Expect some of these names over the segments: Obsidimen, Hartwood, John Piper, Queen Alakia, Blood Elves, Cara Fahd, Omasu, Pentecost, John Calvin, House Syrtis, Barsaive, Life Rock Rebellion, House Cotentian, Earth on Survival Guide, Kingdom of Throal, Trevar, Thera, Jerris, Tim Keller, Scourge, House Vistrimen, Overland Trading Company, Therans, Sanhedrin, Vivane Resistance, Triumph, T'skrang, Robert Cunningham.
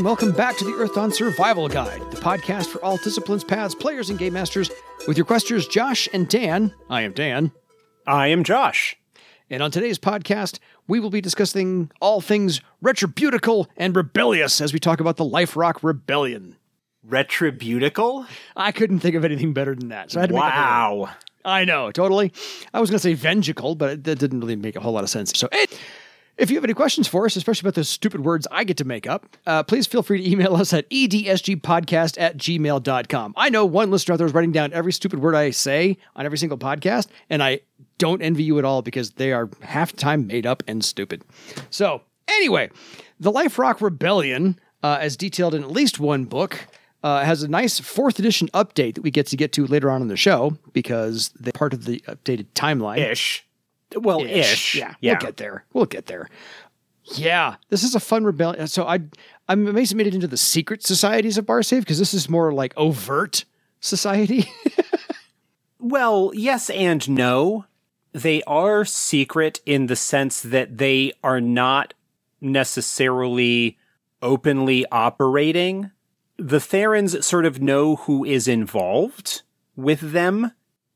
and welcome back to the Earth on Survival Guide, the podcast for all disciplines, paths, players, and game masters, with your questers Josh and Dan. I am Dan. I am Josh. And on today's podcast, we will be discussing all things retributical and rebellious as we talk about the Life Rock Rebellion. Retributical? I couldn't think of anything better than that. So I had to make up. I know, totally. I was going to say vengical, but that didn't really make a whole lot of sense. So if you have any questions for us, especially about those stupid words I get to make up, please feel free to email us at edsgpodcast@gmail.com. I know one listener out there is writing down every stupid word I say on every single podcast, and I don't envy you at all because they are half time made up and stupid. So anyway, the Life Rock Rebellion, as detailed in at least one book, has a nice 4th edition update that we get to later on in the show because they're part of the updated timeline. Ish. Yeah. We'll get there. Yeah. This is a fun rebellion. So I'm amazed it made it into the secret societies of Barsaive because this is more like overt society. Well, yes and no. They are secret in the sense that they are not necessarily openly operating. The Therans sort of know who is involved with them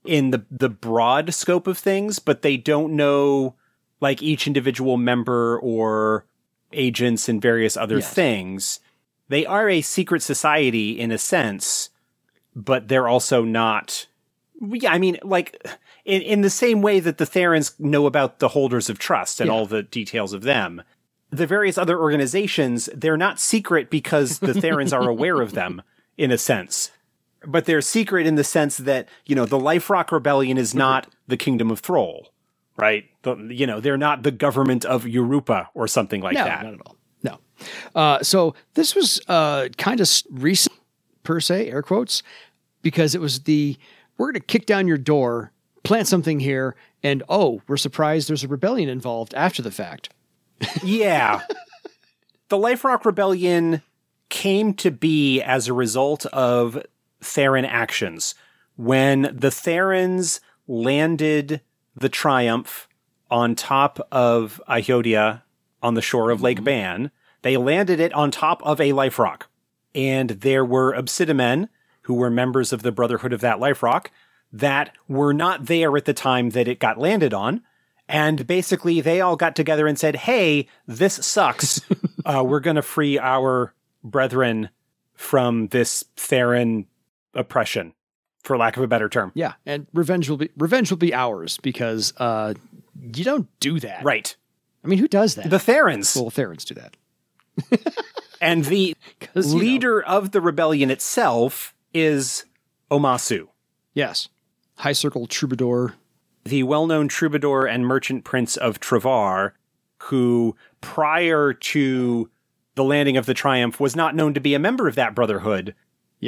in the broad scope of things, but they don't know like each individual member or agents and various other things. They are a secret society in a sense, but they're also not. I mean, like in the same way that the Therans know about the holders of trust and all the details of them. The various other organizations, they're not secret because the Therans are aware of them, in a sense. But they're secret in the sense that, you know, the Life Rock Rebellion is not the Kingdom of Throal, right? They're not the government of Europa or something like that. No, not at all. No. So this was kind of recent, per se, air quotes, because it was we're going to kick down your door, plant something here, and we're surprised there's a rebellion involved after the fact. Yeah. The Life Rock Rebellion came to be as a result of Theran actions. When the Therans landed the Triumph on top of Ihodia on the shore of Lake Ban, they landed it on top of a Life Rock. And there were Obsidimen, who were members of the Brotherhood of that Life Rock, that were not there at the time that it got landed on. And basically, they all got together and said, hey, this sucks. We're going to free our brethren from this Theran oppression, for lack of a better term. Yeah, and revenge will be ours, because you don't do that. Right. I mean, who does that? The Therans. Well, Therans do that. And the leader of the rebellion itself is Omasu. Yes. High Circle Troubadour. The well-known troubadour and merchant prince of Trevar, who prior to the landing of the Triumph was not known to be a member of that brotherhood,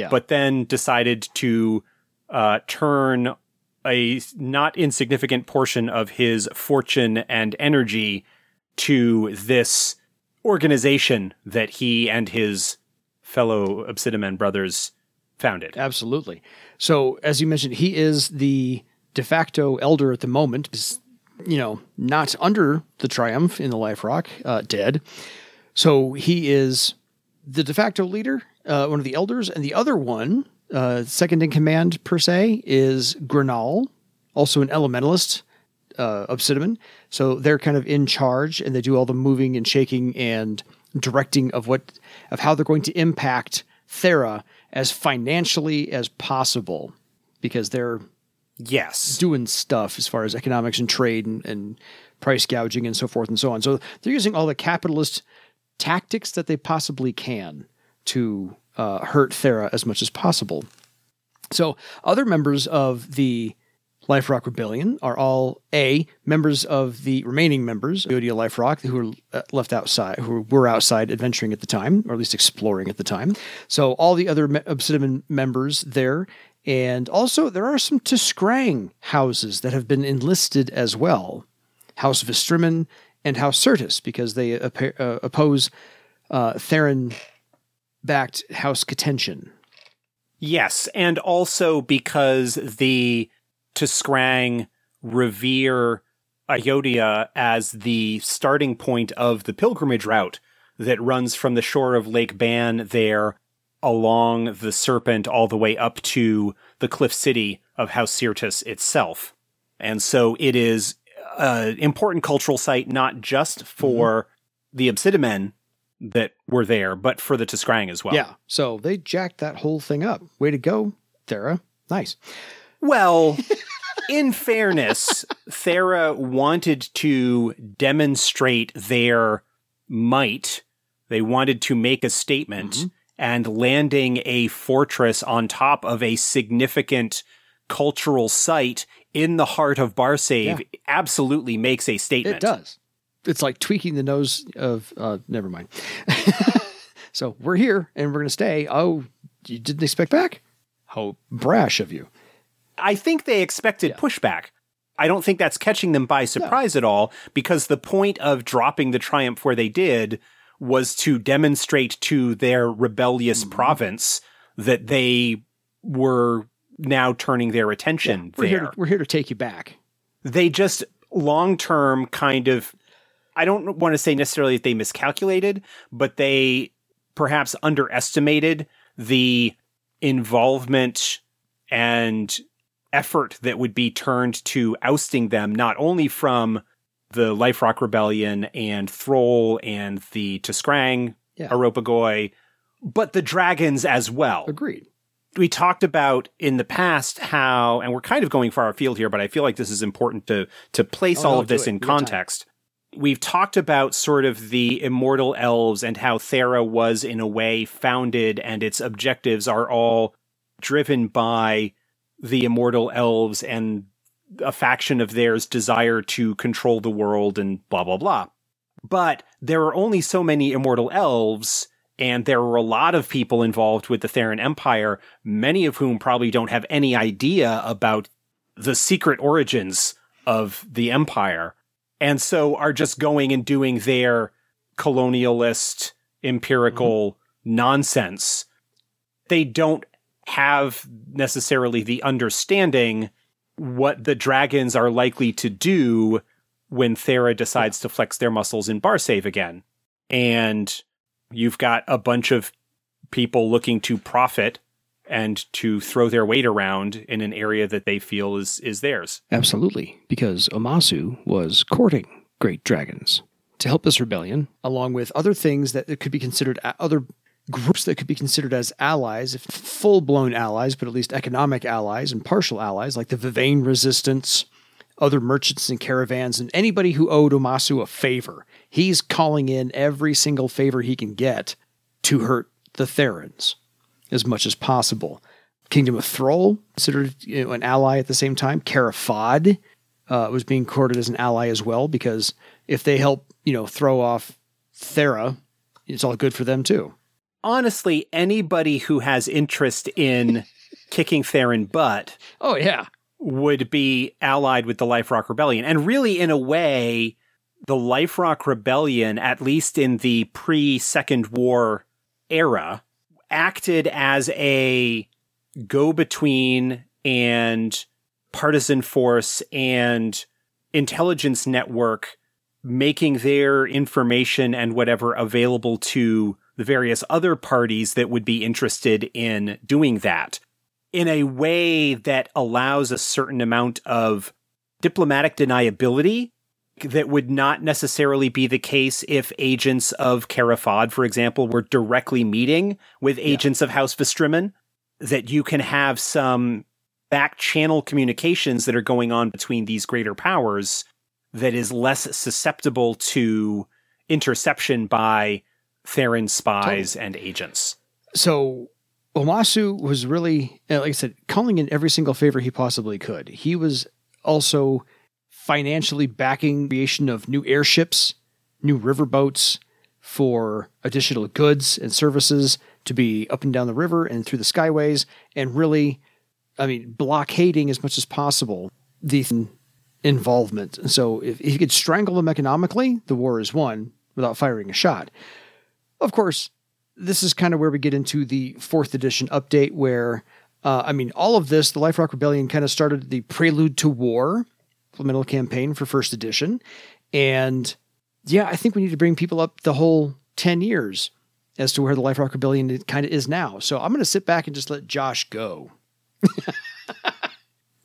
but then decided to turn a not insignificant portion of his fortune and energy to this organization that he and his fellow Obsidimen brothers founded. Absolutely. So, as you mentioned, he is the de facto elder at the moment, is, you know, not under the Triumph in the Life Rock, dead. So he is the de facto leader, one of the elders, and the other one, second in command per se, is Grinal, also an elementalist, Obsidimen. So they're kind of in charge, and they do all the moving and shaking and directing of how they're going to impact Thera as financially as possible, because they're doing stuff as far as economics and trade and price gouging and so forth and so on. So they're using all the capitalist tactics that they possibly can to hurt Thera as much as possible. So other members of the Life Rock Rebellion are all members of the remaining members of Yodia Life Rock who were left outside, who were outside adventuring at the time, or at least exploring at the time. So all the other Obsidian members there. And also, there are some T'skrang houses that have been enlisted as well. House Vistrimen and House Syrtis, because they oppose Theran-backed House Cotentian. Yes, and also because the T'skrang revere Iodia as the starting point of the pilgrimage route that runs from the shore of Lake Ban there along the Serpent all the way up to the cliff city of House Syrtis itself. And so it is an important cultural site, not just for the Obsidimen that were there, but for the T'skrang as well. Yeah, so they jacked that whole thing up. Way to go, Thera. Nice. Well, in fairness, Thera wanted to demonstrate their might. They wanted to make a statement, and landing a fortress on top of a significant cultural site in the heart of Barsaive absolutely makes a statement. It does. It's like tweaking the nose of, never mind. So we're here and we're going to stay. Oh, you didn't expect back? How brash of you. I think they expected pushback. I don't think that's catching them by surprise at all, because the point of dropping the Triumph where they did was to demonstrate to their rebellious province that they were now turning their attention there. We're here to take you back. They just long-term kind of, I don't want to say necessarily that they miscalculated, but they perhaps underestimated the involvement and effort that would be turned to ousting them, not only from the Life Rock Rebellion and Throal and the T'skrang, Areopagoi, but the dragons as well. Agreed. We talked about in the past how, and we're kind of going far afield here, but I feel like this is important to place all of this in context. We've talked about sort of the immortal elves and how Thera was, in a way, founded, and its objectives are all driven by the immortal elves and a faction of theirs desire to control the world and blah, blah, blah. But there are only so many immortal elves, and there were a lot of people involved with the Theran Empire, many of whom probably don't have any idea about the secret origins of the Empire, and so are just going and doing their colonialist, empirical nonsense. They don't have necessarily the understanding what the dragons are likely to do when Thera decides to flex their muscles in Barsaive again. And you've got a bunch of people looking to profit and to throw their weight around in an area that they feel is theirs. Absolutely, because Omasu was courting great dragons to help this rebellion, along with other things that could be considered, other groups that could be considered as allies, if full-blown allies, but at least economic allies and partial allies, like the Vivane Resistance, other merchants and caravans, and anybody who owed Omasu a favor. He's calling in every single favor he can get to hurt the Therans as much as possible. Kingdom of Throal, considered an ally at the same time. Cara Fahd was being courted as an ally as well, because if they help, throw off Thera, it's all good for them too. Honestly, anybody who has interest in kicking Theran butt would be allied with the Life Rock Rebellion. And really, in a way, the Life Rock Rebellion, at least in the pre-Second War era, acted as a go-between and partisan force and intelligence network, making their information and whatever available to the various other parties that would be interested in doing that, in a way that allows a certain amount of diplomatic deniability that would not necessarily be the case if agents of Cara Fahd, for example, were directly meeting with agents of House Vistrimen, that you can have some back-channel communications that are going on between these greater powers that is less susceptible to interception by Theran spies and agents. So Omasu was really, like I said, calling in every single favor he possibly could. He was also financially backing creation of new airships, new riverboats for additional goods and services to be up and down the river and through the skyways, and really, blockading as much as possible the involvement. And so if he could strangle them economically, the war is won without firing a shot. Of course, this is kind of where we get into the 4th edition update where, all of this, the Life Rock Rebellion kind of started the prelude to war, supplemental campaign for 1st edition. And I think we need to bring people up the whole 10 years as to where the Life Rock Rebellion kind of is now. So I'm going to sit back and just let Josh go.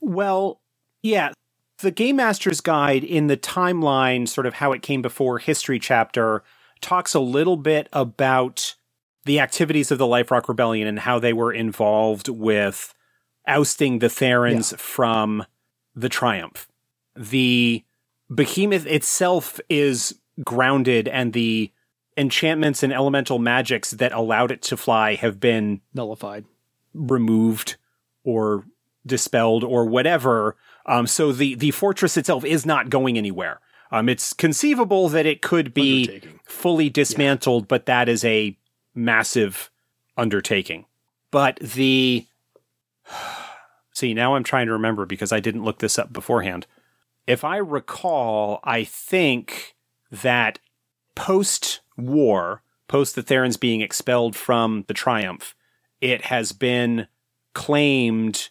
Well, yeah. The Game Master's Guide in the timeline, sort of how it came before history chapter, talks a little bit about the activities of the Life Rock Rebellion and how they were involved with ousting the Therans from the Triumph. The behemoth itself is grounded, and the enchantments and elemental magics that allowed it to fly have been nullified, removed, or dispelled, or whatever. So the fortress itself is not going anywhere. It's conceivable that it could be fully dismantled, but that is a massive undertaking. But the... See, now I'm trying to remember because I didn't look this up beforehand. If I recall, I think that post-war, post the Therans being expelled from the Triumph, it has been claimed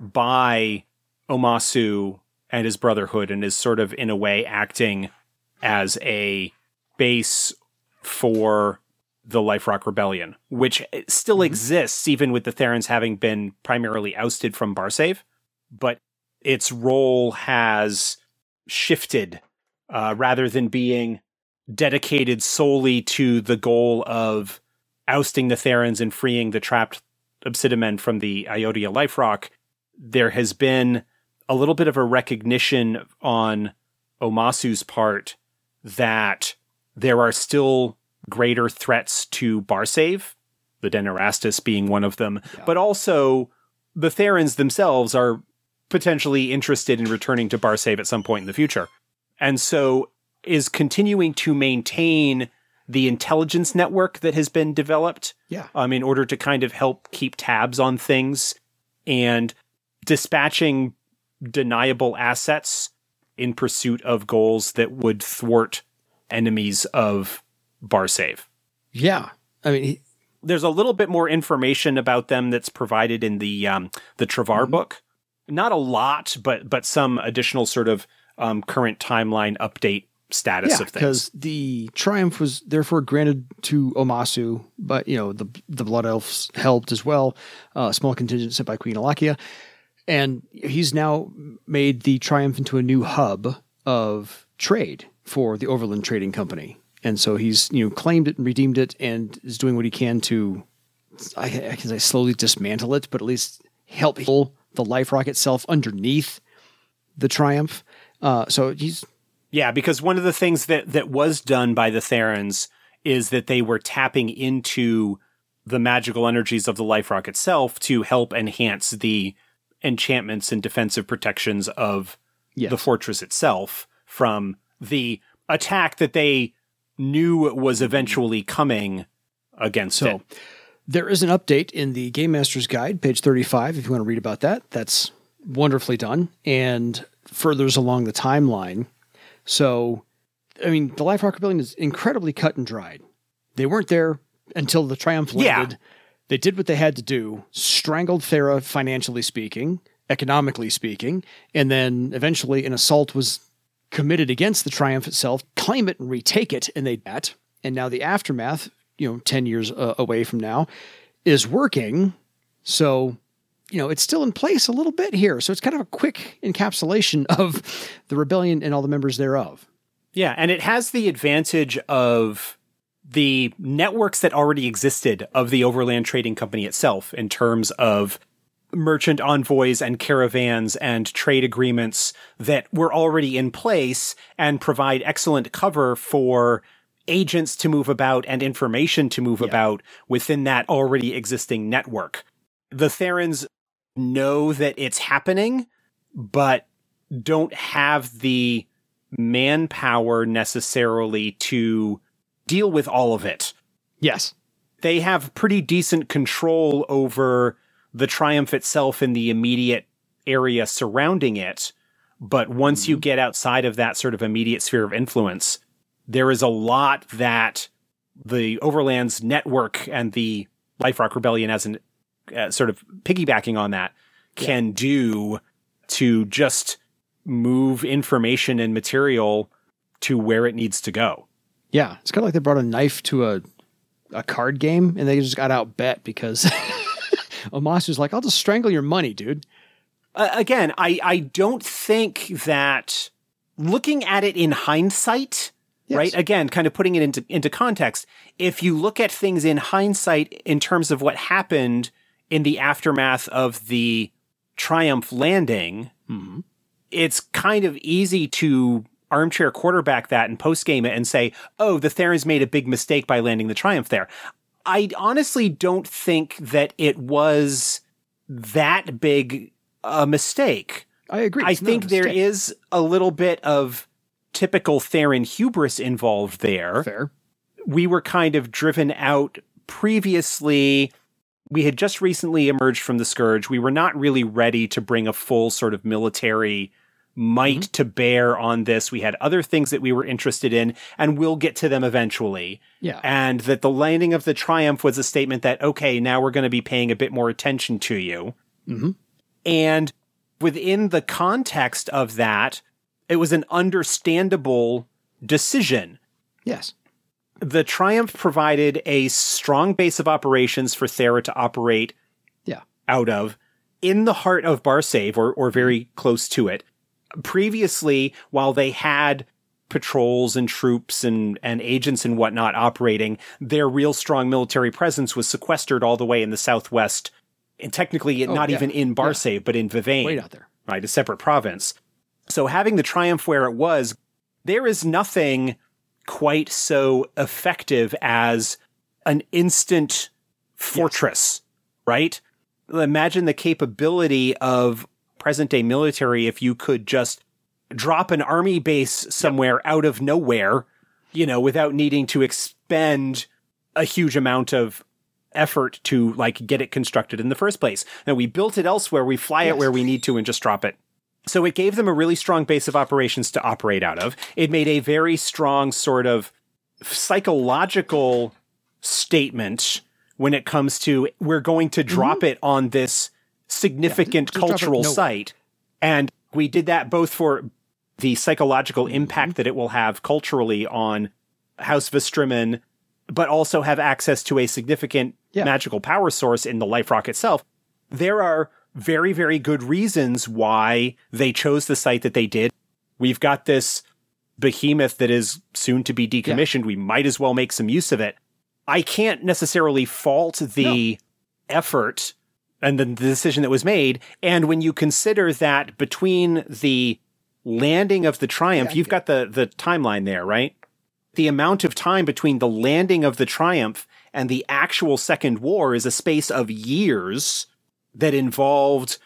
by Omasu and his Brotherhood and is sort of, in a way, acting as a base for the Life Rock Rebellion, which still exists, even with the Therans having been primarily ousted from Barsaive, but its role has shifted rather than being dedicated solely to the goal of ousting the Therans and freeing the trapped Obsidimen from the Iodia Life Rock. There has been a little bit of a recognition on Omasu's part that there are still greater threats to Barsaive, the Denairastas being one of them, but also the Therans themselves are potentially interested in returning to Barsaive at some point in the future. And so is continuing to maintain the intelligence network that has been developed in order to kind of help keep tabs on things and dispatching deniable assets in pursuit of goals that would thwart enemies of Barsaive. Yeah. I mean, there's a little bit more information about them that's provided in the Trevar book. Not a lot, but some additional sort of current timeline update status of things. Because the Triumph was therefore granted to Omasu, but the Blood Elves helped as well. A small contingent sent by Queen Alakia. And he's now made the Triumph into a new hub of trade for the Overland Trading Company. And so he's claimed it and redeemed it and is doing what he can to, I can say slowly dismantle it, but at least help heal the Life Rock itself underneath the Triumph. Because one of the things that was done by the Therans is that they were tapping into the magical energies of the Life Rock itself to help enhance the enchantments and defensive protections of the fortress itself from the attack that they knew was eventually coming against it. So there is an update in the Game Master's Guide, page 35, if you want to read about that. That's wonderfully done and furthers along the timeline. So, I mean, the Life Rock Rebellion is incredibly cut and dried. They weren't there until the Triumph landed. Yeah. They did what they had to do, strangled Thera financially speaking, economically speaking, and then eventually an assault was committed against the Triumph itself, claim it and retake it, and they bat. And now the aftermath, 10 years away from now, is working. So, it's still in place a little bit here. So it's kind of a quick encapsulation of the rebellion and all the members thereof. Yeah, and it has the advantage of the networks that already existed of the Overland Trading Company itself in terms of merchant envoys and caravans and trade agreements that were already in place and provide excellent cover for agents to move about and information to move about within that already existing network. The Therans know that it's happening, but don't have the manpower necessarily to deal with all of it. Yes. They have pretty decent control over the Triumph itself in the immediate area surrounding it. But once you get outside of that sort of immediate sphere of influence, there is a lot that the Overland's network and the Life Rock Rebellion as an sort of piggybacking on that can do to just move information and material to where it needs to go. Yeah, it's kind of like they brought a knife to a card game, and they just got out bet because Omasu's like, I'll just strangle your money, dude. Again, I don't think that looking at it in hindsight, yes. Right? Again, kind of putting it into context. If you look at things in hindsight in terms of what happened in the aftermath of the Triumph landing, mm-hmm. It's kind of easy to armchair quarterback that and post-game it and say, oh, the Therans made a big mistake by landing the Triumph there. I honestly don't think that it was that big a mistake. I agree. I think there is a little bit of typical Theran hubris involved there. Fair. We were kind of driven out previously. We had just recently emerged from the Scourge. We were not really ready to bring a full sort of military might mm-hmm. to bear on this. We had other things that we were interested in, and we'll get to them eventually. Yeah. And that the landing of the Triumph was a statement that, okay, now we're going to be paying a bit more attention to you. Mm-hmm. And within the context of that, it was an understandable decision. Yes. The Triumph provided a strong base of operations for Thera to operate out of in the heart of Barsaive or very close to it. Previously, while they had patrols and troops and agents and whatnot operating, their real strong military presence was sequestered all the way in the southwest, and technically not even in Barsaive, but in Vivane. Way out there. Right, a separate province. So having the Triumph where it was, there is nothing quite so effective as an instant fortress, right? Imagine the capability of present-day military if you could just drop an army base somewhere out of nowhere, without needing to expend a huge amount of effort to, get it constructed in the first place. Now, we built it elsewhere, we fly it where we need to and just drop it. So it gave them a really strong base of operations to operate out of. It made a very strong sort of psychological statement when it comes to, we're going to drop mm-hmm. it on this significant cultural site. And we did that both for the psychological impact mm-hmm. that it will have culturally on House Vistrimen, but also have access to a significant magical power source in the Life Rock itself. There are very, very good reasons why they chose the site that they did. We've got this behemoth that is soon to be decommissioned. Yeah. We might as well make some use of it. I can't necessarily fault the effort and the decision that was made. And when you consider that between the landing of the Triumph, you've got the timeline there, right? The amount of time between the landing of the Triumph and the actual Second War is a space of years that involved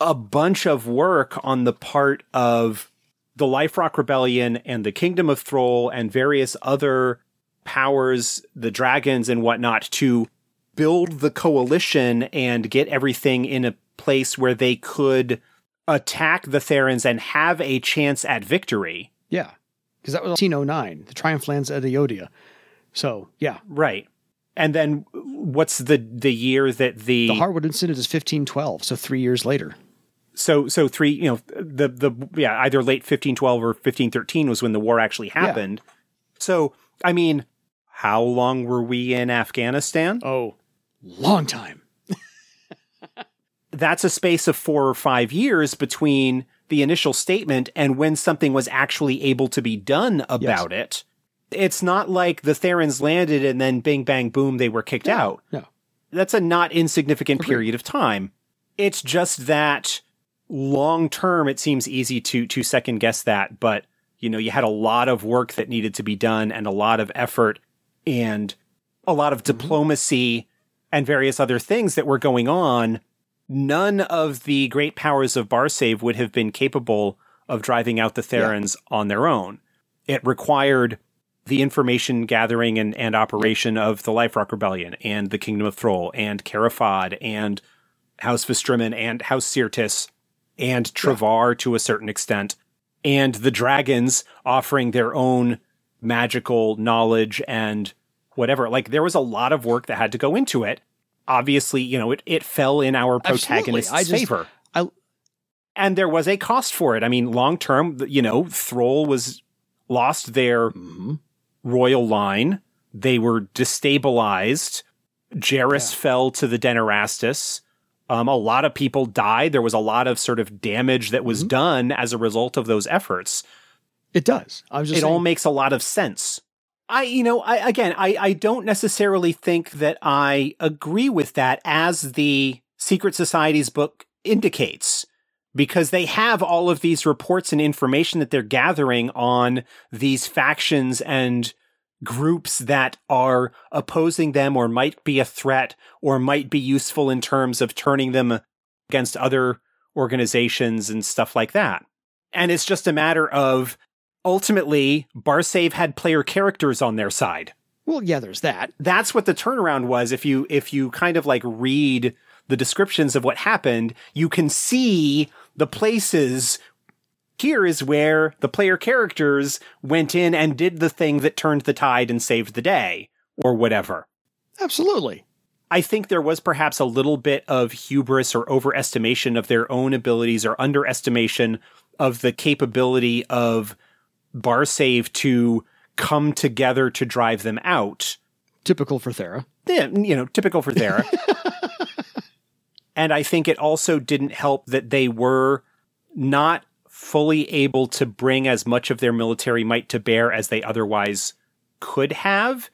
a bunch of work on the part of the Life Rock Rebellion and the Kingdom of Throal and various other powers, the dragons and whatnot, to build the coalition and get everything in a place where they could attack the Therans and have a chance at victory. Yeah, because that was 1909. The Triumph lands at Ihodia. So, yeah. Right. And then what's the year that the Hartwood incident is 1512, so 3 years later. So three, either late 1512 or 1513 was when the war actually happened. Yeah. So, I mean, how long were we in Afghanistan? Oh, long time. That's a space of 4 or 5 years between the initial statement and when something was actually able to be done about it. It's not like the Therans landed and then bing, bang, boom, they were kicked out. No. That's a not insignificant period of time. It's just that long term, it seems easy to second guess that. But, you had a lot of work that needed to be done and a lot of effort and a lot of diplomacy and various other things that were going on. None of the great powers of Barsaive would have been capable of driving out the Therans on their own. It required the information gathering and operation of the Life Rock Rebellion and the Kingdom of Throal and Cara Fahd and House Vistrimen and House Syrtis and Trevar to a certain extent, and the dragons offering their own magical knowledge and whatever. There was a lot of work that had to go into it. Obviously, it fell in our protagonist's favor. And there was a cost for it. I mean, long term, Throal was lost their royal line. They were destabilized. Jerris fell to the Denairastas. A lot of people died. There was a lot of sort of damage that was done as a result of those efforts. It does. It all makes a lot of sense. I don't necessarily think that I agree with that as the Secret Society's book indicates, because they have all of these reports and information that they're gathering on these factions and groups that are opposing them or might be a threat or might be useful in terms of turning them against other organizations and stuff like that. And it's just a matter of, ultimately, Barsaive had player characters on their side. Well, yeah, there's that. That's what the turnaround was. If you kind of like read the descriptions of what happened, you can see the places. Here is where the player characters went in and did the thing that turned the tide and saved the day, or whatever. Absolutely. I think there was perhaps a little bit of hubris or overestimation of their own abilities or underestimation of the capability of Barsaive to come together to drive them out. Typical for Thera. Yeah, typical for Thera. And I think it also didn't help that they were not fully able to bring as much of their military might to bear as they otherwise could have,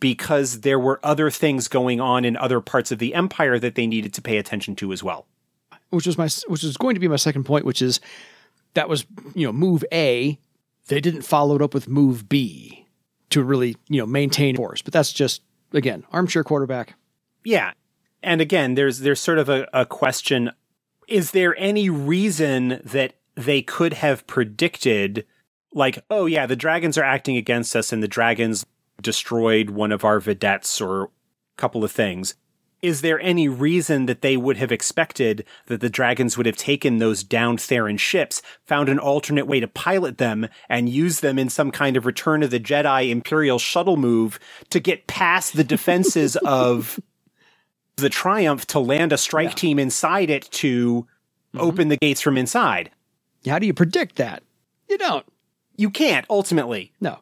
because there were other things going on in other parts of the empire that they needed to pay attention to as well. Which is going to be my second point, which is that was, move A. They didn't follow it up with move B to really, maintain force. But that's just, again, armchair quarterback. Yeah. And again, there's sort of a question. Is there any reason that they could have predicted, like, oh yeah, the dragons are acting against us and the dragons destroyed one of our vedettes or a couple of things? Is there any reason that they would have expected that the dragons would have taken those downed Theran ships, found an alternate way to pilot them, and use them in some kind of Return of the Jedi Imperial shuttle move to get past the defenses of the Triumph to land a strike team inside it to open the gates from inside? How do you predict that? You don't. You can't, ultimately. No.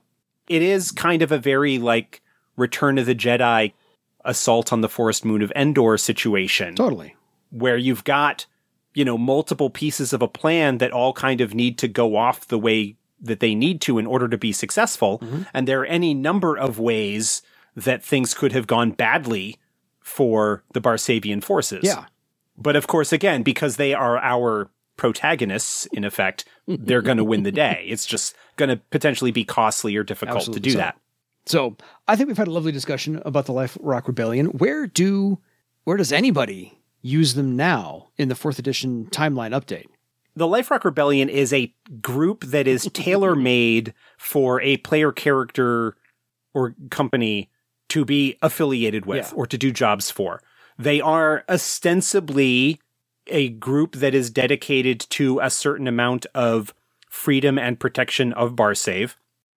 It is kind of a very, like, Return of the Jedi assault on the forest moon of Endor situation. Totally. Where you've got, multiple pieces of a plan that all kind of need to go off the way that they need to in order to be successful. Mm-hmm. And there are any number of ways that things could have gone badly for the Barsaivian forces. Yeah. But of course, again, because they are our protagonists, in effect, they're going to win the day. It's just going to potentially be costly or difficult to do that. So I think we've had a lovely discussion about the Life Rock Rebellion. Where does anybody use them now in the 4th edition timeline update? The Life Rock Rebellion is a group that is tailor-made for a player character or company to be affiliated with or to do jobs for. They are ostensibly a group that is dedicated to a certain amount of freedom and protection of Barsaive.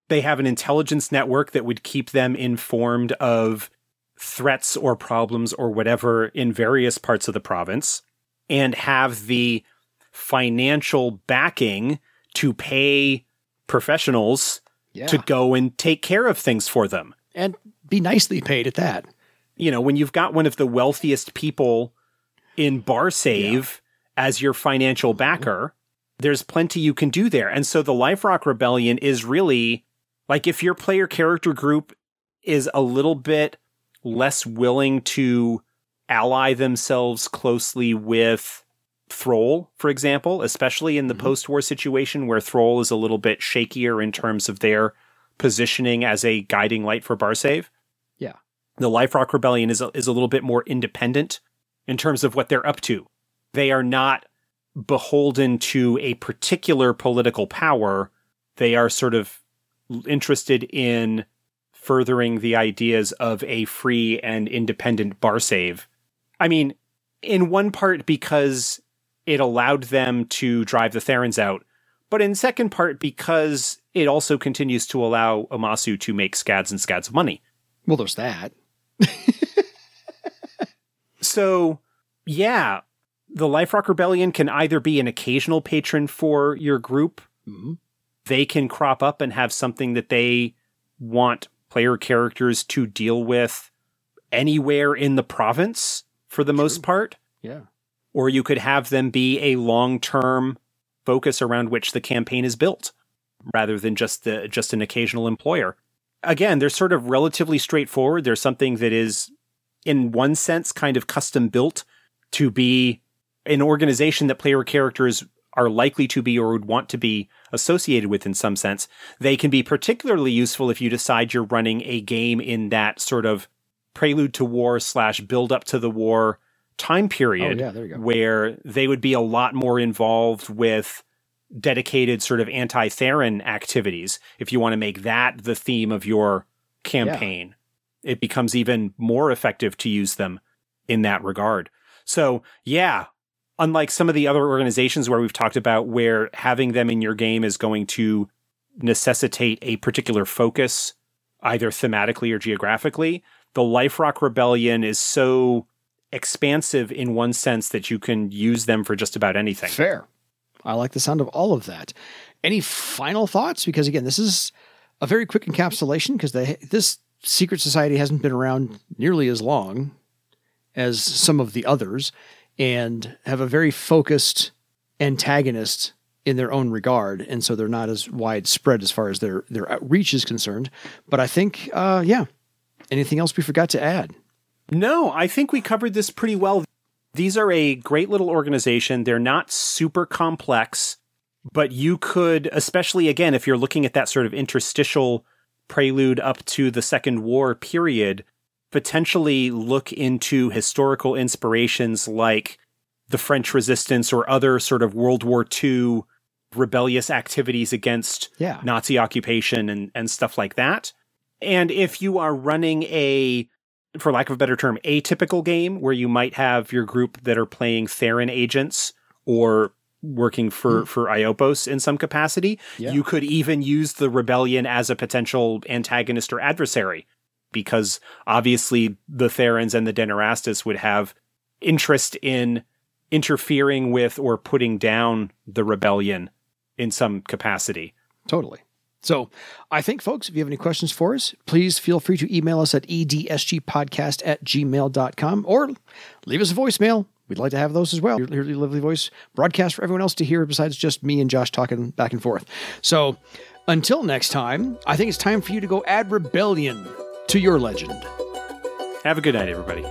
They have an intelligence network that would keep them informed of threats or problems or whatever in various parts of the province, and have the financial backing to pay professionals to go and take care of things for them. And be nicely paid at that. When you've got one of the wealthiest people in Barsaive as your financial backer, there's plenty you can do there. And so the Life Rock Rebellion is really... like, if your player character group is a little bit less willing to ally themselves closely with Throal, for example, especially in the post-war situation where Throal is a little bit shakier in terms of their positioning as a guiding light for Barsaive. Yeah. The Life Rock Rebellion is a little bit more independent in terms of what they're up to. They are not beholden to a particular political power. They are sort of interested in furthering the ideas of a free and independent Barsaive. I mean, in one part because it allowed them to drive the Therans out, but in second part because it also continues to allow Omasu to make scads and scads of money. Well, there's that. So, yeah, the Life Rock Rebellion can either be an occasional patron for your group, they can crop up and have something that they want player characters to deal with anywhere in the province for the most part. Yeah. Or you could have them be a long-term focus around which the campaign is built, rather than just an occasional employer. Again, they're sort of relatively straightforward. There's something that is, in one sense, kind of custom-built to be an organization that player characters are likely to be or would want to be associated with in some sense. They can be particularly useful if you decide you're running a game in that sort of prelude to war / build up to the war time period, where they would be a lot more involved with dedicated sort of anti-Theran activities. If you want to make that the theme of your campaign, it becomes even more effective to use them in that regard. So unlike some of the other organizations where we've talked about where having them in your game is going to necessitate a particular focus, either thematically or geographically, the Life Rock Rebellion is so expansive in one sense that you can use them for just about anything. Fair. I like the sound of all of that. Any final thoughts? Because again, this is a very quick encapsulation because this secret society hasn't been around nearly as long as some of the others, and have a very focused antagonist in their own regard. And so they're not as widespread as far as their outreach is concerned. But I think, anything else we forgot to add? No, I think we covered this pretty well. These are a great little organization. They're not super complex, but you could, especially again, if you're looking at that sort of interstitial prelude up to the Second War period, potentially look into historical inspirations like the French Resistance or other sort of World War II rebellious activities against Nazi occupation and stuff like that. And if you are running a, for lack of a better term, atypical game where you might have your group that are playing Theran agents or working for Iopos in some capacity, you could even use the rebellion as a potential antagonist or adversary, because obviously the Therans and the Denairastas would have interest in interfering with or putting down the rebellion in some capacity. Totally. So I think, folks, if you have any questions for us, please feel free to email us at edsgpodcast@gmail.com or leave us a voicemail. We'd like to have those as well. Your lovely voice broadcast for everyone else to hear besides just me and Josh talking back and forth. So until next time, I think it's time for you to go add rebellion to your legend. Have a good night, everybody.